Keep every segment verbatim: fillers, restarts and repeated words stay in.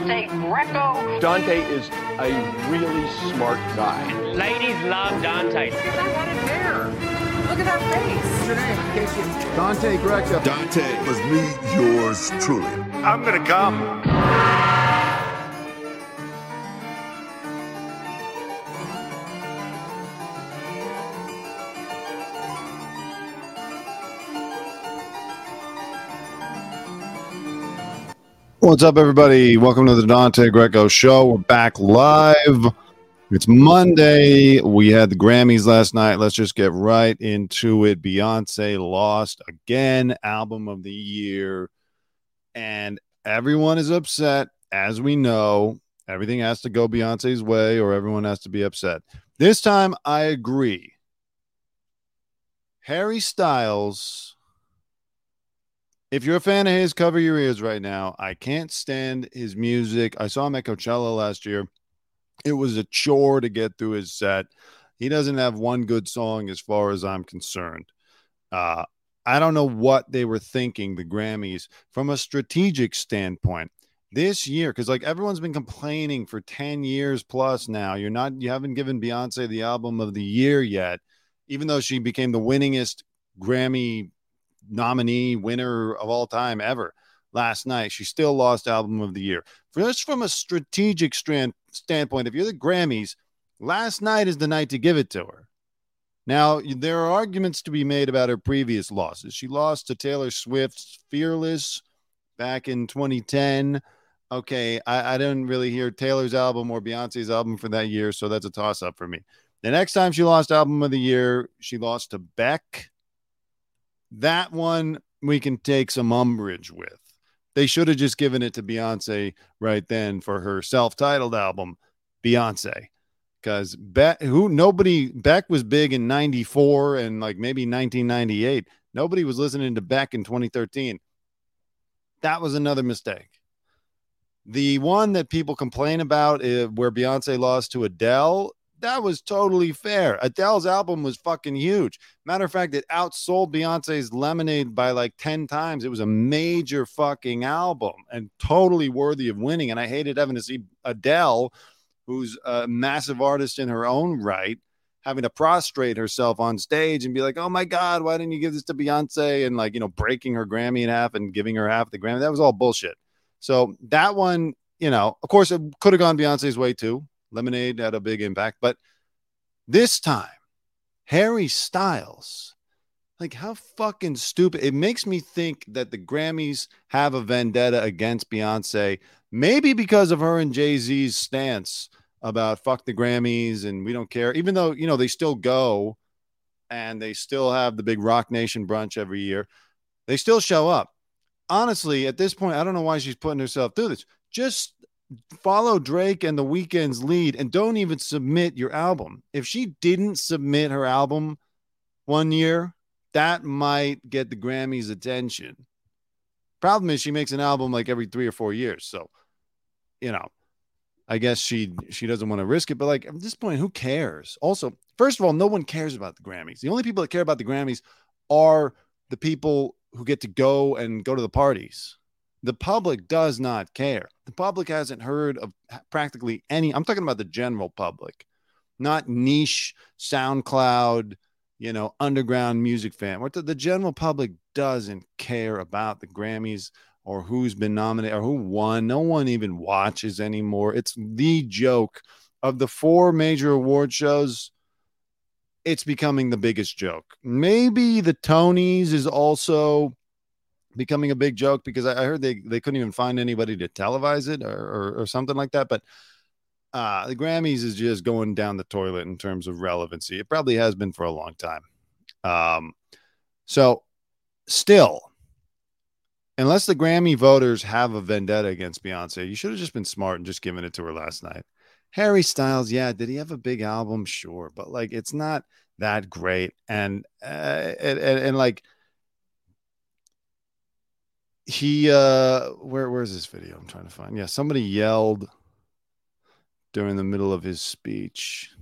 Dante Greco. Dante is a really smart guy. Ladies love Dante. Look at that face. Dante Greco. Dante was me, yours truly. I'm gonna come. What's up, everybody? Welcome to the Dante Greco Show. We're back live. It's Monday. We had the Grammys last night. Let's just get right into it. Beyonce lost again, Album of the Year. And everyone is upset. As we know, everything has to go Beyonce's way or everyone has to be upset. This time, I agree. Harry Styles... If you're a fan of his, cover your ears right now. I can't stand his music. I saw him at Coachella last year. It was a chore to get through his set. He doesn't have one good song as far as I'm concerned. Uh, I don't know what they were thinking, the Grammys, from a strategic standpoint. This year, because like everyone's been complaining for ten years plus now. You're not, you haven't given Beyonce the Album of the Year yet, even though she became the winningest Grammy nominee winner of all time ever last night. She still lost Album of the Year. Just from a strategic strand standpoint, if you're the Grammys, last night is the night to give it to her. Now, there are arguments to be made about her previous losses. She lost to Taylor Swift's Fearless back in twenty ten. Okay, I, I didn't really hear Taylor's album or Beyonce's album for that year, so that's a toss-up for me. The next time she lost Album of the Year, she lost to Beck. That one we can take some umbrage with. They should have just given it to Beyonce right then for her self-titled album, Beyonce. Because Beck, who nobody, Beck was big in ninety-four and like maybe nineteen ninety-eight. Nobody was listening to Beck in twenty thirteen. That was another mistake. The one that people complain about is where Beyonce lost to Adele. That was totally fair. Adele's album was fucking huge. Matter of fact, it outsold Beyonce's Lemonade by like ten times. It was a major fucking album and totally worthy of winning. And I hated having to see Adele, who's a massive artist in her own right, having to prostrate herself on stage and be like, oh my God, why didn't you give this to Beyonce? And like, you know, breaking her Grammy in half and giving her half the Grammy. That was all bullshit. So that one, you know, of course it could have gone Beyonce's way too. Lemonade had a big impact, but this time, Harry Styles, like how fucking stupid. It makes me think that the Grammys have a vendetta against Beyonce, maybe because of her and Jay-Z's stance about fuck the Grammys and we don't care, even though, you know, they still go and they still have the big Rock Nation brunch every year. They still show up. Honestly, at this point, I don't know why she's putting herself through this. Just follow Drake and The Weeknd's lead and don't even submit your album. If she didn't submit her album one year, that might get the Grammys' attention. Problem is she makes an album like every three or four years. So, you know, I guess she, she doesn't want to risk it. But like at this point, who cares? Also, first of all, no one cares about the Grammys. The only people that care about the Grammys are the people who get to go and go to the parties. The public does not care. The public hasn't heard of practically any. I'm talking about the general public, not niche SoundCloud, you know, underground music fan. What the, the general public doesn't care about the Grammys or who's been nominated or who won. No one even watches anymore. It's the joke of the four major award shows. It's becoming the biggest joke. Maybe the Tonys is also becoming a big joke because I heard they, they couldn't even find anybody to televise it or, or, or something like that. But uh, the Grammys is just going down the toilet in terms of relevancy. It probably has been for a long time. Um, so still, unless the Grammy voters have a vendetta against Beyonce, you should have just been smart and just given it to her last night. Harry Styles. Yeah. Did he have a big album? Sure. But like, it's not that great. And, uh, and, and, and like, He, uh, where, where's this video I'm trying to find? Yeah, somebody yelled during the middle of his speech.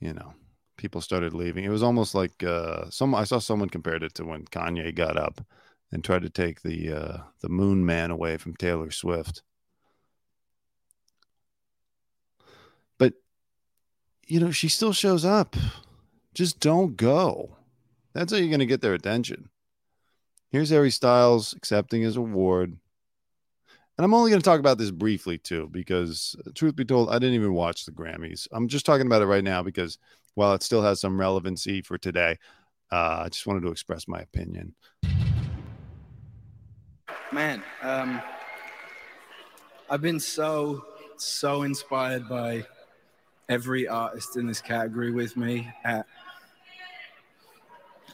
You know, people started leaving. It was almost like, uh, some, I saw someone compared it to when Kanye got up and tried to take the uh, the Moon Man away from Taylor Swift. But, you know, she still shows up. Just don't go. That's how you're going to get their attention. Here's Harry Styles accepting his award. And I'm only going to talk about this briefly, too, because truth be told, I didn't even watch the Grammys. I'm just talking about it right now because while it still has some relevancy for today, uh, I just wanted to express my opinion. Man, um, I've been so, so inspired by every artist in this category with me at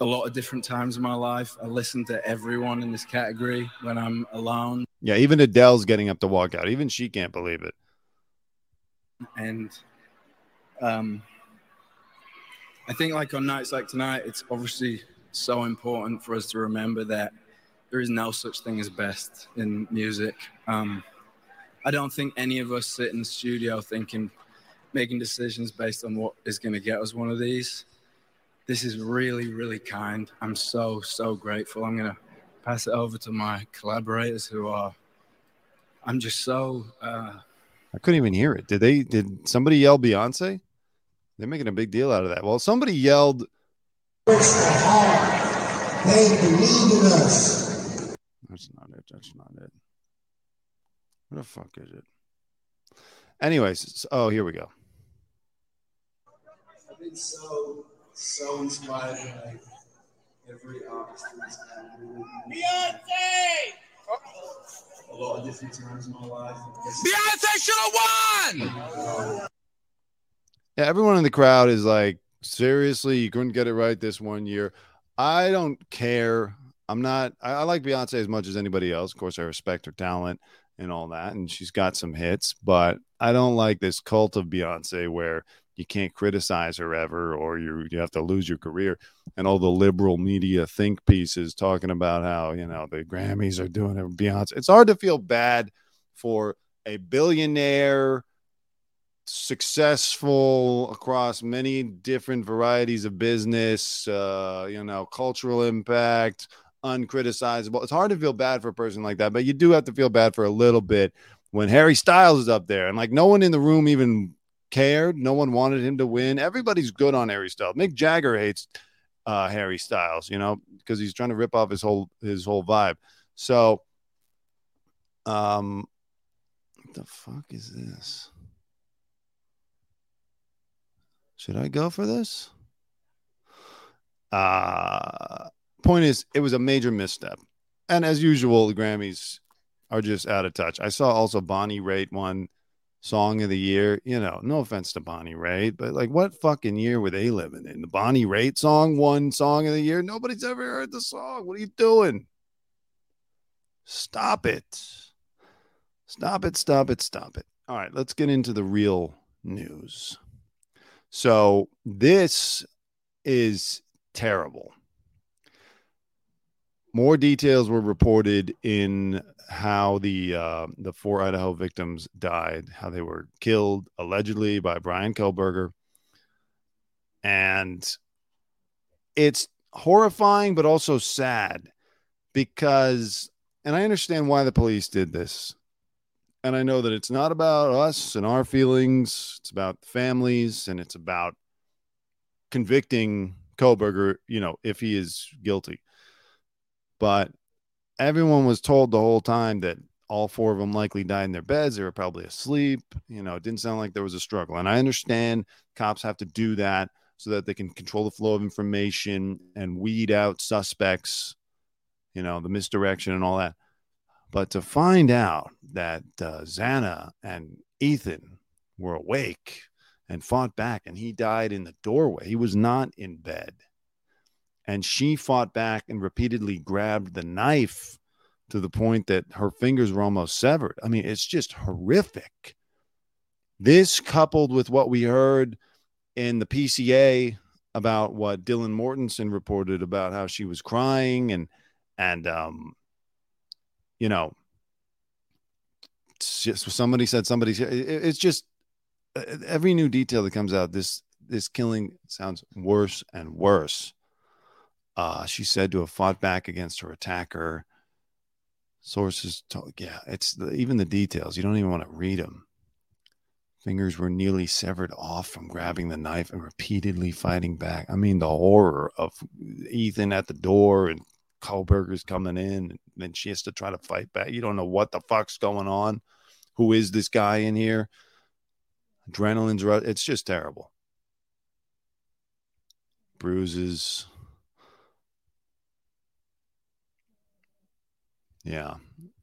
a lot of different times in my life. I listen to everyone in this category when I'm alone. Yeah, even Adele's getting up to walk out. Even she can't believe it. And um, I think like on nights like tonight, it's obviously so important for us to remember that there is no such thing as best in music. Um, I don't think any of us sit in the studio thinking, making decisions based on what is going to get us one of these. This is really, really kind. I'm so, so grateful. I'm going to pass it over to my collaborators who are, I'm just so. Uh, I couldn't even hear it. Did they, did somebody yell Beyonce? They're making a big deal out of that. Well, somebody yelled. It's the heart. They believe in us. That's not it. That's not it. What the fuck is it? Anyways. Oh, here we go. I've been so, so inspired by every artist in this category. Beyonce! A lot of different times in my life. Beyonce should have won! Yeah, everyone in the crowd is like, seriously, you couldn't get it right this one year. I don't care. I'm not, I, I like Beyonce as much as anybody else. Of course, I respect her talent and all that, and she's got some hits, but I don't like this cult of Beyonce where you can't criticize her ever, or you you have to lose your career. And all the liberal media think pieces talking about how, you know, the Grammys are doing it, Beyonce. It's hard to feel bad for a billionaire, successful across many different varieties of business, uh, you know, cultural impact, uncriticizable. It's hard to feel bad for a person like that, but you do have to feel bad for a little bit when Harry Styles is up there and like no one in the room even cared. No one wanted him to win. Everybody's good on Harry Styles. Mick Jagger hates uh, Harry Styles, you know, because he's trying to rip off his whole his whole vibe. So, um, what the fuck is this? Should I go for this? Uh, point is, it was a major misstep, and as usual, the Grammys are just out of touch. I saw also Bonnie Raitt won Song of the Year. You know, no offense to Bonnie Raitt, but like what fucking year were they living in? The Bonnie Raitt song won Song of the Year. Nobody's ever heard the song. What are you doing? Stop it. Stop it, stop it, stop it. All right, let's get into the real news. So this is terrible. More details were reported in how the uh, the four Idaho victims died, how they were killed allegedly by Brian Kohberger. And it's horrifying, but also sad because, and I understand why the police did this. And I know that it's not about us and our feelings. It's about families and it's about convicting Kohberger, you know, if he is guilty. But everyone was told the whole time that all four of them likely died in their beds. They were probably asleep. You know, it didn't sound like there was a struggle. And I understand cops have to do that so that they can control the flow of information and weed out suspects, you know, the misdirection and all that. But to find out that uh, Xana and Ethan were awake and fought back and he died in the doorway. He was not in bed. And she fought back and repeatedly grabbed the knife to the point that her fingers were almost severed. I mean, it's just horrific. This coupled with what we heard in the P C A about what Dylan Mortensen reported about how she was crying and, and um, you know, just somebody said somebody, it's just every new detail that comes out, this, this killing sounds worse and worse. Uh, she said to have fought back against her attacker Sources talk. Yeah, it's the, even the details. You don't even want to read them. Fingers were nearly severed off from grabbing the knife and repeatedly fighting back. I mean, the horror of Ethan at the door and Kohberger's coming in, and then she has to try to fight back. You don't know what the fuck's going on. Who is this guy in here? Adrenaline's rush. It's just terrible. Bruises. Yeah.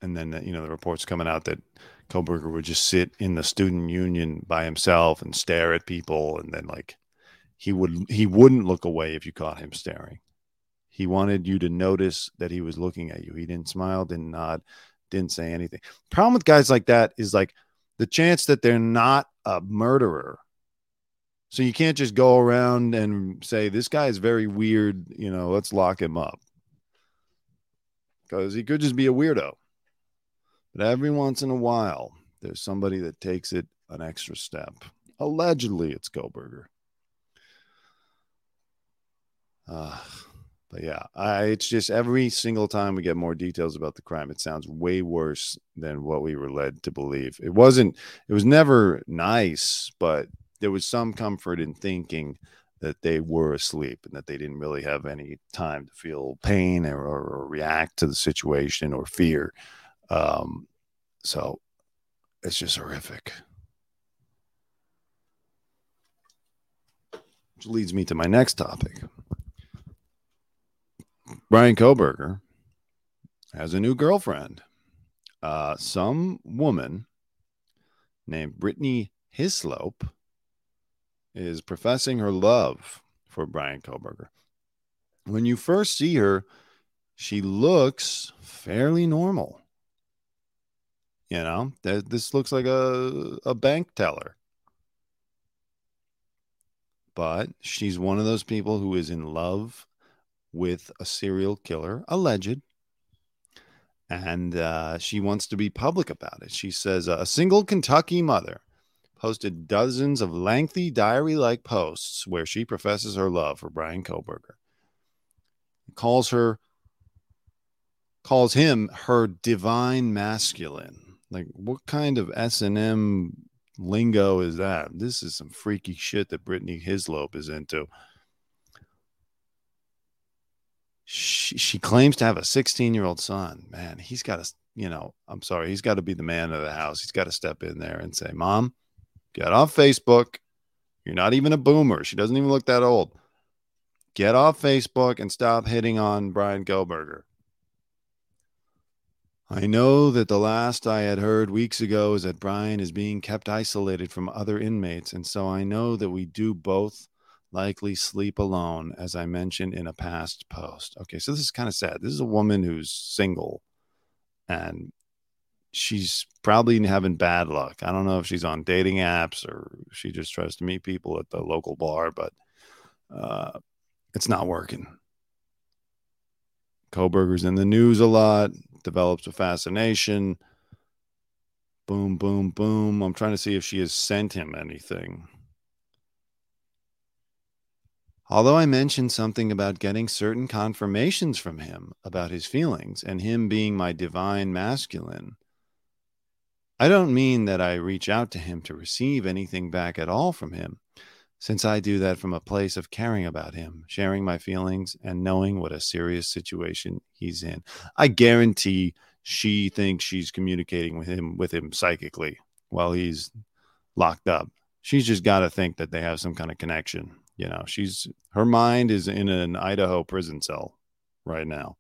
And then, you know, the report's coming out that Kohberger would just sit in the student union by himself and stare at people. And then, like, he would, he wouldn't look away if you caught him staring. He wanted you to notice that he was looking at you. He didn't smile, didn't nod, didn't say anything. Problem with guys like that is, like, the chance that they're not a murderer. So you can't just go around and say, this guy is very weird, you know, let's lock him up. Because he could just be a weirdo. But every once in a while, there's somebody that takes it an extra step. Allegedly, it's Kohberger. Uh, but yeah, I, it's just every single time we get more details about the crime, it sounds way worse than what we were led to believe. It wasn't, it was never nice, but there was some comfort in thinking that they were asleep and that they didn't really have any time to feel pain or, or, or react to the situation or fear. Um, so it's just horrific. Which leads me to my next topic. Brian Kohberger has a new girlfriend. Uh, some woman named Brittany Hislope is professing her love for Brian Kohberger. When you first see her, she looks fairly normal. You know, th- this looks like a, a bank teller. But she's one of those people who is in love with a serial killer, alleged. And uh, she wants to be public about it. She says, a single Kentucky mother posted dozens of lengthy diary-like posts where she professes her love for Brian Kohberger. Calls her, calls him her divine masculine. Like, what kind of S and M lingo is that? This is some freaky shit that Brittany Hislope is into. She, she claims to have a sixteen-year-old son. Man, he's got to, you know, I'm sorry, he's got to be the man of the house. He's got to step in there and say, Mom, get off Facebook. You're not even a boomer. She doesn't even look that old. Get off Facebook and stop hitting on Brian Kohberger. I know that the last I had heard weeks ago is that Brian is being kept isolated from other inmates, and so I know that we do both likely sleep alone, as I mentioned in a past post. Okay, so this is kind of sad. This is a woman who's single, and she's probably having bad luck. I don't know if she's on dating apps or she just tries to meet people at the local bar, but uh, it's not working. Kohberger's in the news a lot. Develops a fascination. Boom, boom, boom. I'm trying to see if she has sent him anything. Although I mentioned something about getting certain confirmations from him about his feelings and him being my divine masculine, I don't mean that I reach out to him to receive anything back at all from him, since I do that from a place of caring about him, sharing my feelings, and knowing what a serious situation he's in. I guarantee she thinks she's communicating with him with him psychically while he's locked up. She's just got to think that they have some kind of connection. You know, she's her mind is in an Idaho prison cell right now.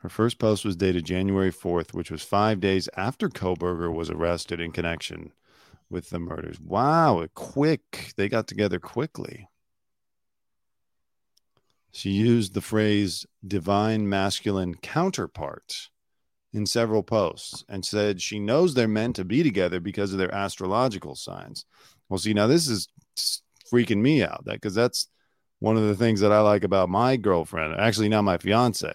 Her first post was dated January fourth, which was five days after Kohberger was arrested in connection with the murders. Wow, quick. They got together quickly. She used the phrase divine masculine counterpart in several posts and said she knows they're meant to be together because of their astrological signs. Well, see, now this is freaking me out that because that's one of the things that I like about my girlfriend. Actually, now my fiance.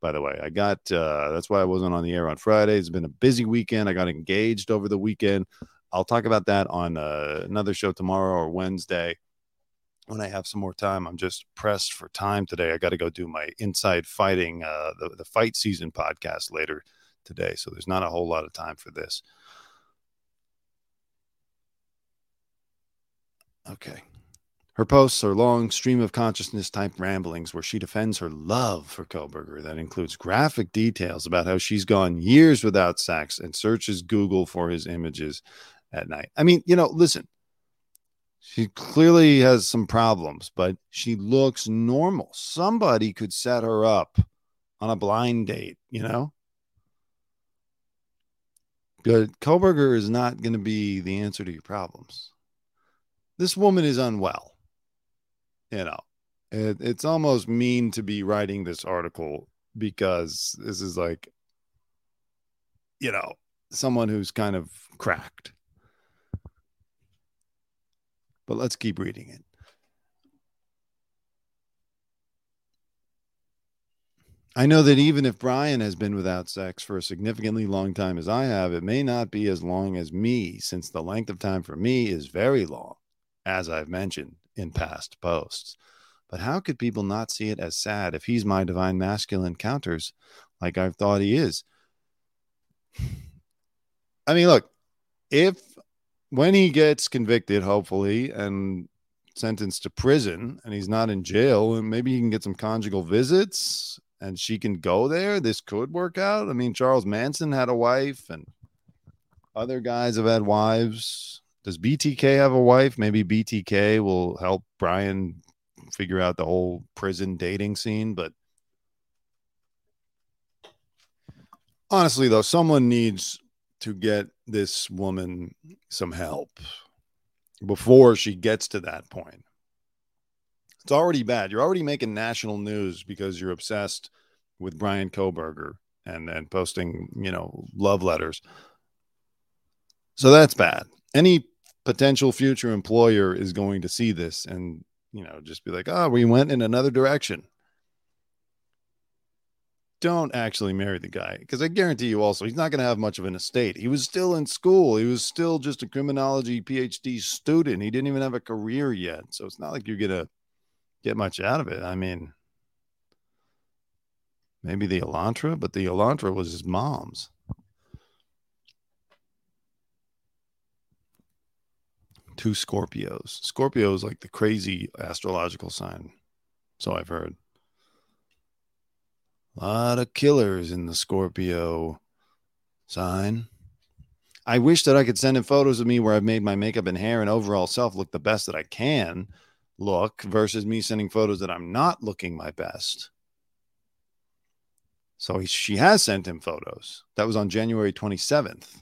By the way, I got, uh, that's why I wasn't on the air on Friday. It's been a busy weekend. I got engaged over the weekend. I'll talk about that on uh, another show tomorrow or Wednesday. when I have some more time. I'm just pressed for time today. I got to go do my Inside Fighting, uh, the, the Fight Season podcast later today. So there's not a whole lot of time for this. Okay. Her posts are long stream of consciousness type ramblings where she defends her love for Kohberger. That includes graphic details about how she's gone years without sex and searches Google for his images at night. I mean, you know, listen, she clearly has some problems, but she looks normal. Somebody could set her up on a blind date, you know? But Kohberger is not going to be the answer to your problems. This woman is unwell. You know, it, it's almost mean to be writing this article because this is like, you know, someone who's kind of cracked. But let's keep reading it. I know that even if Brian has been without sex for a significantly long time as I have, it may not be as long as me, since the length of time for me is very long, as I've mentioned in past posts. But how could people not see it as sad if he's my divine masculine counters like I've thought he is? I mean, look, if when he gets convicted, hopefully, and sentenced to prison, and he's not in jail, and maybe he can get some conjugal visits and she can go there, this could work out. I mean, Charles Manson had a wife and other guys have had wives. Does B T K have a wife? Maybe B T K will help Brian figure out the whole prison dating scene. But honestly, though, someone needs to get this woman some help before she gets to that point. It's already bad. You're already making national news because you're obsessed with Brian Kohberger and, and posting, you know, love letters. So that's bad. Any potential future employer is going to see this and, you know, just be like, oh, we went in another direction. Don't actually marry the guy, because I guarantee you also he's not going to have much of an estate. He was still in school. He was still just a criminology P H D student. He didn't even have a career yet. So it's not like you're going to get much out of it. I mean, maybe the Elantra, but the Elantra was his mom's. Two Scorpios. Scorpio is like the crazy astrological sign. So I've heard. A lot of killers in the Scorpio sign. I wish that I could send in photos of me where I've made my makeup and hair and overall self look the best that I can look versus me sending photos that I'm not looking my best. So he, she has sent him photos. That was on January twenty-seventh.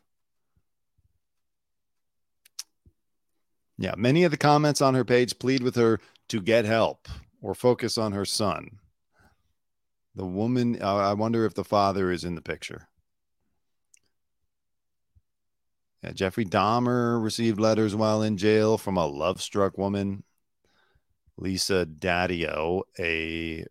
Yeah, many of the comments on her page plead with her to get help or focus on her son. The woman, uh, I wonder if the father is in the picture. Yeah, Jeffrey Dahmer received letters while in jail from a love-struck woman. Lisa Daddio, a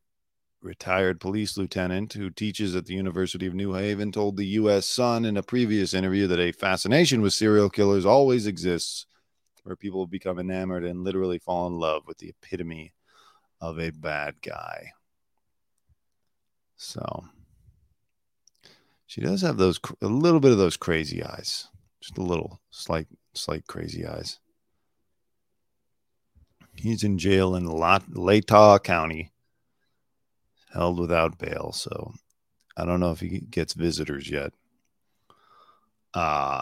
retired police lieutenant who teaches at the University of New Haven, told the U S Sun in a previous interview that a fascination with serial killers always exists, where people become enamored and literally fall in love with the epitome of a bad guy. So she does have those, a little bit of those crazy eyes, just a little slight, slight crazy eyes. He's in jail in Latah County, held without bail. So I don't know if he gets visitors yet. Uh,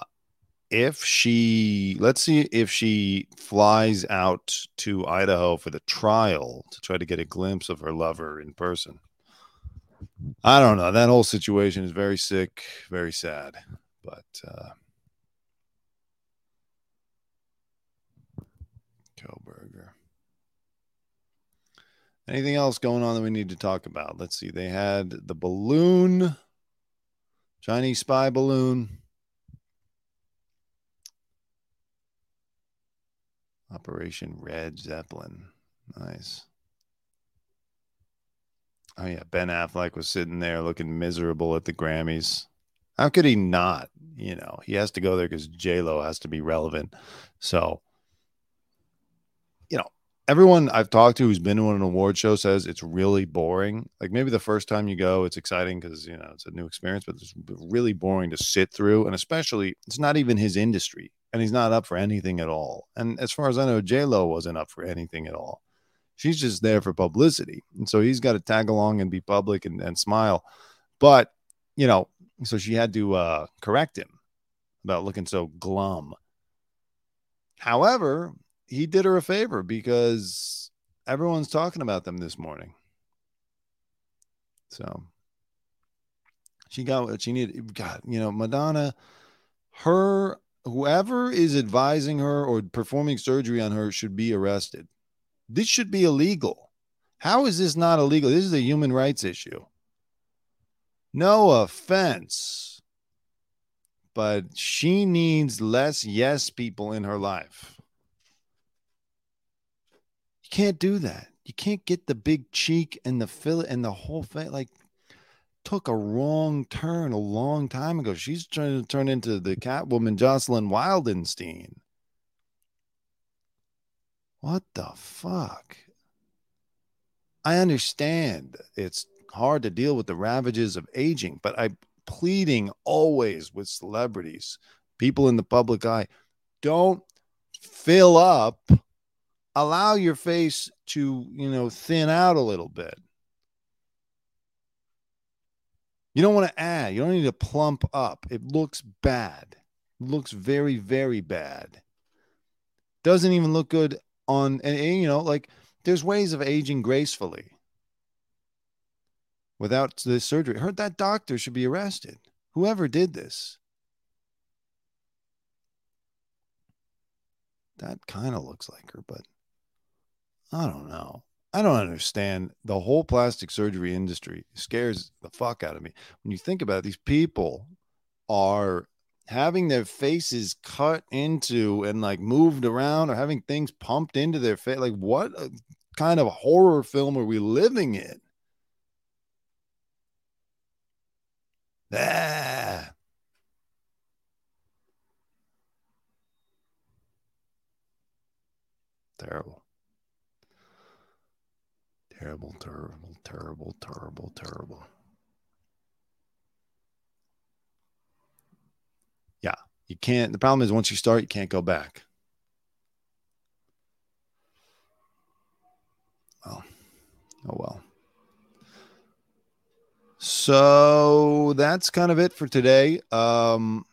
If she, let's see if she flies out to Idaho for the trial to try to get a glimpse of her lover in person. I don't know. That whole situation is very sick, very sad. But uh, Kohberger. Anything else going on that we need to talk about? Let's see. They had the balloon, Chinese spy balloon. Operation Red Zeppelin. Nice. Oh, yeah. Ben Affleck was sitting there looking miserable at the Grammys. How could he not? You know, he has to go there because J-Lo has to be relevant. So, you know, everyone I've talked to who's been to an award show says it's really boring. Like, maybe the first time you go, it's exciting because, you know, it's a new experience, but it's really boring to sit through. And especially, it's not even his industry, and he's not up for anything at all. And as far as I know, J-Lo wasn't up for anything at all. She's just there for publicity. And so he's got to tag along and be public and, and smile. But, you know, so she had to uh, correct him about looking so glum. However, he did her a favor because everyone's talking about them this morning. So she got what she needed. God, you know, Madonna, her, whoever is advising her or performing surgery on her should be arrested. This should be illegal. How is this not illegal? This is a human rights issue. No offense, but she needs less yes people in her life. You can't do that. You can't get the big cheek and the fillet and the whole thing. Like, took a wrong turn a long time ago. She's trying to turn into the Catwoman, Jocelyn Wildenstein. What the fuck? I understand it's hard to deal with the ravages of aging, but I'm pleading always with celebrities, people in the public eye, don't fill up. Allow your face to, you know, thin out a little bit. You don't want to add. You don't need to plump up. It looks bad. It looks very, very bad. Doesn't even look good. On and, and you know, like, there's ways of aging gracefully without the surgery. Heard that doctor should be arrested. Whoever did this, that kind of looks like her, but I don't know. I don't understand the whole plastic surgery industry. It scares the fuck out of me when you think about it. These people are having their faces cut into and like moved around, or having things pumped into their face. Like, what kind of horror film are we living in? Ah. Terrible. Terrible, terrible, terrible, terrible, terrible. Yeah, you can't. The problem is, once you start, you can't go back. Oh, oh well. So that's kind of it for today. Um,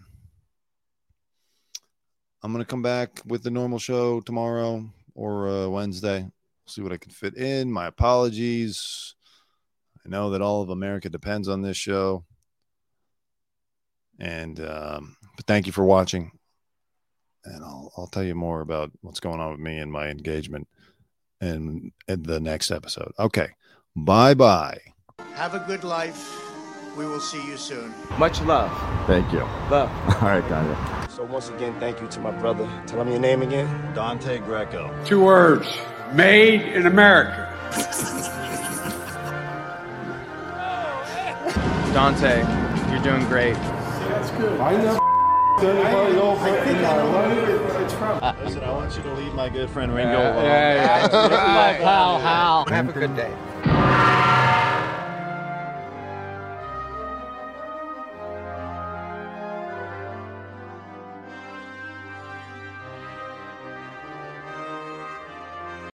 I'm going to come back with the normal show tomorrow or uh, Wednesday. See what I can fit in. My apologies. I know that all of America depends on this show. And um, but thank you for watching, and I'll I'll tell you more about what's going on with me and my engagement in, in the next episode. Okay, bye bye. Have a good life. We will see you soon. Much love. Thank you. Love. All right, Dante. So once again, thank you to my brother. Tell him your name again. Dante Greco. Two words: made in America. Dante, you're doing great. That's good. I never f***ed anybody over in my life. It's from. Listen, I want you to leave my good friend Ringo alone. Yeah, yeah, yeah. How, how. Have a good day.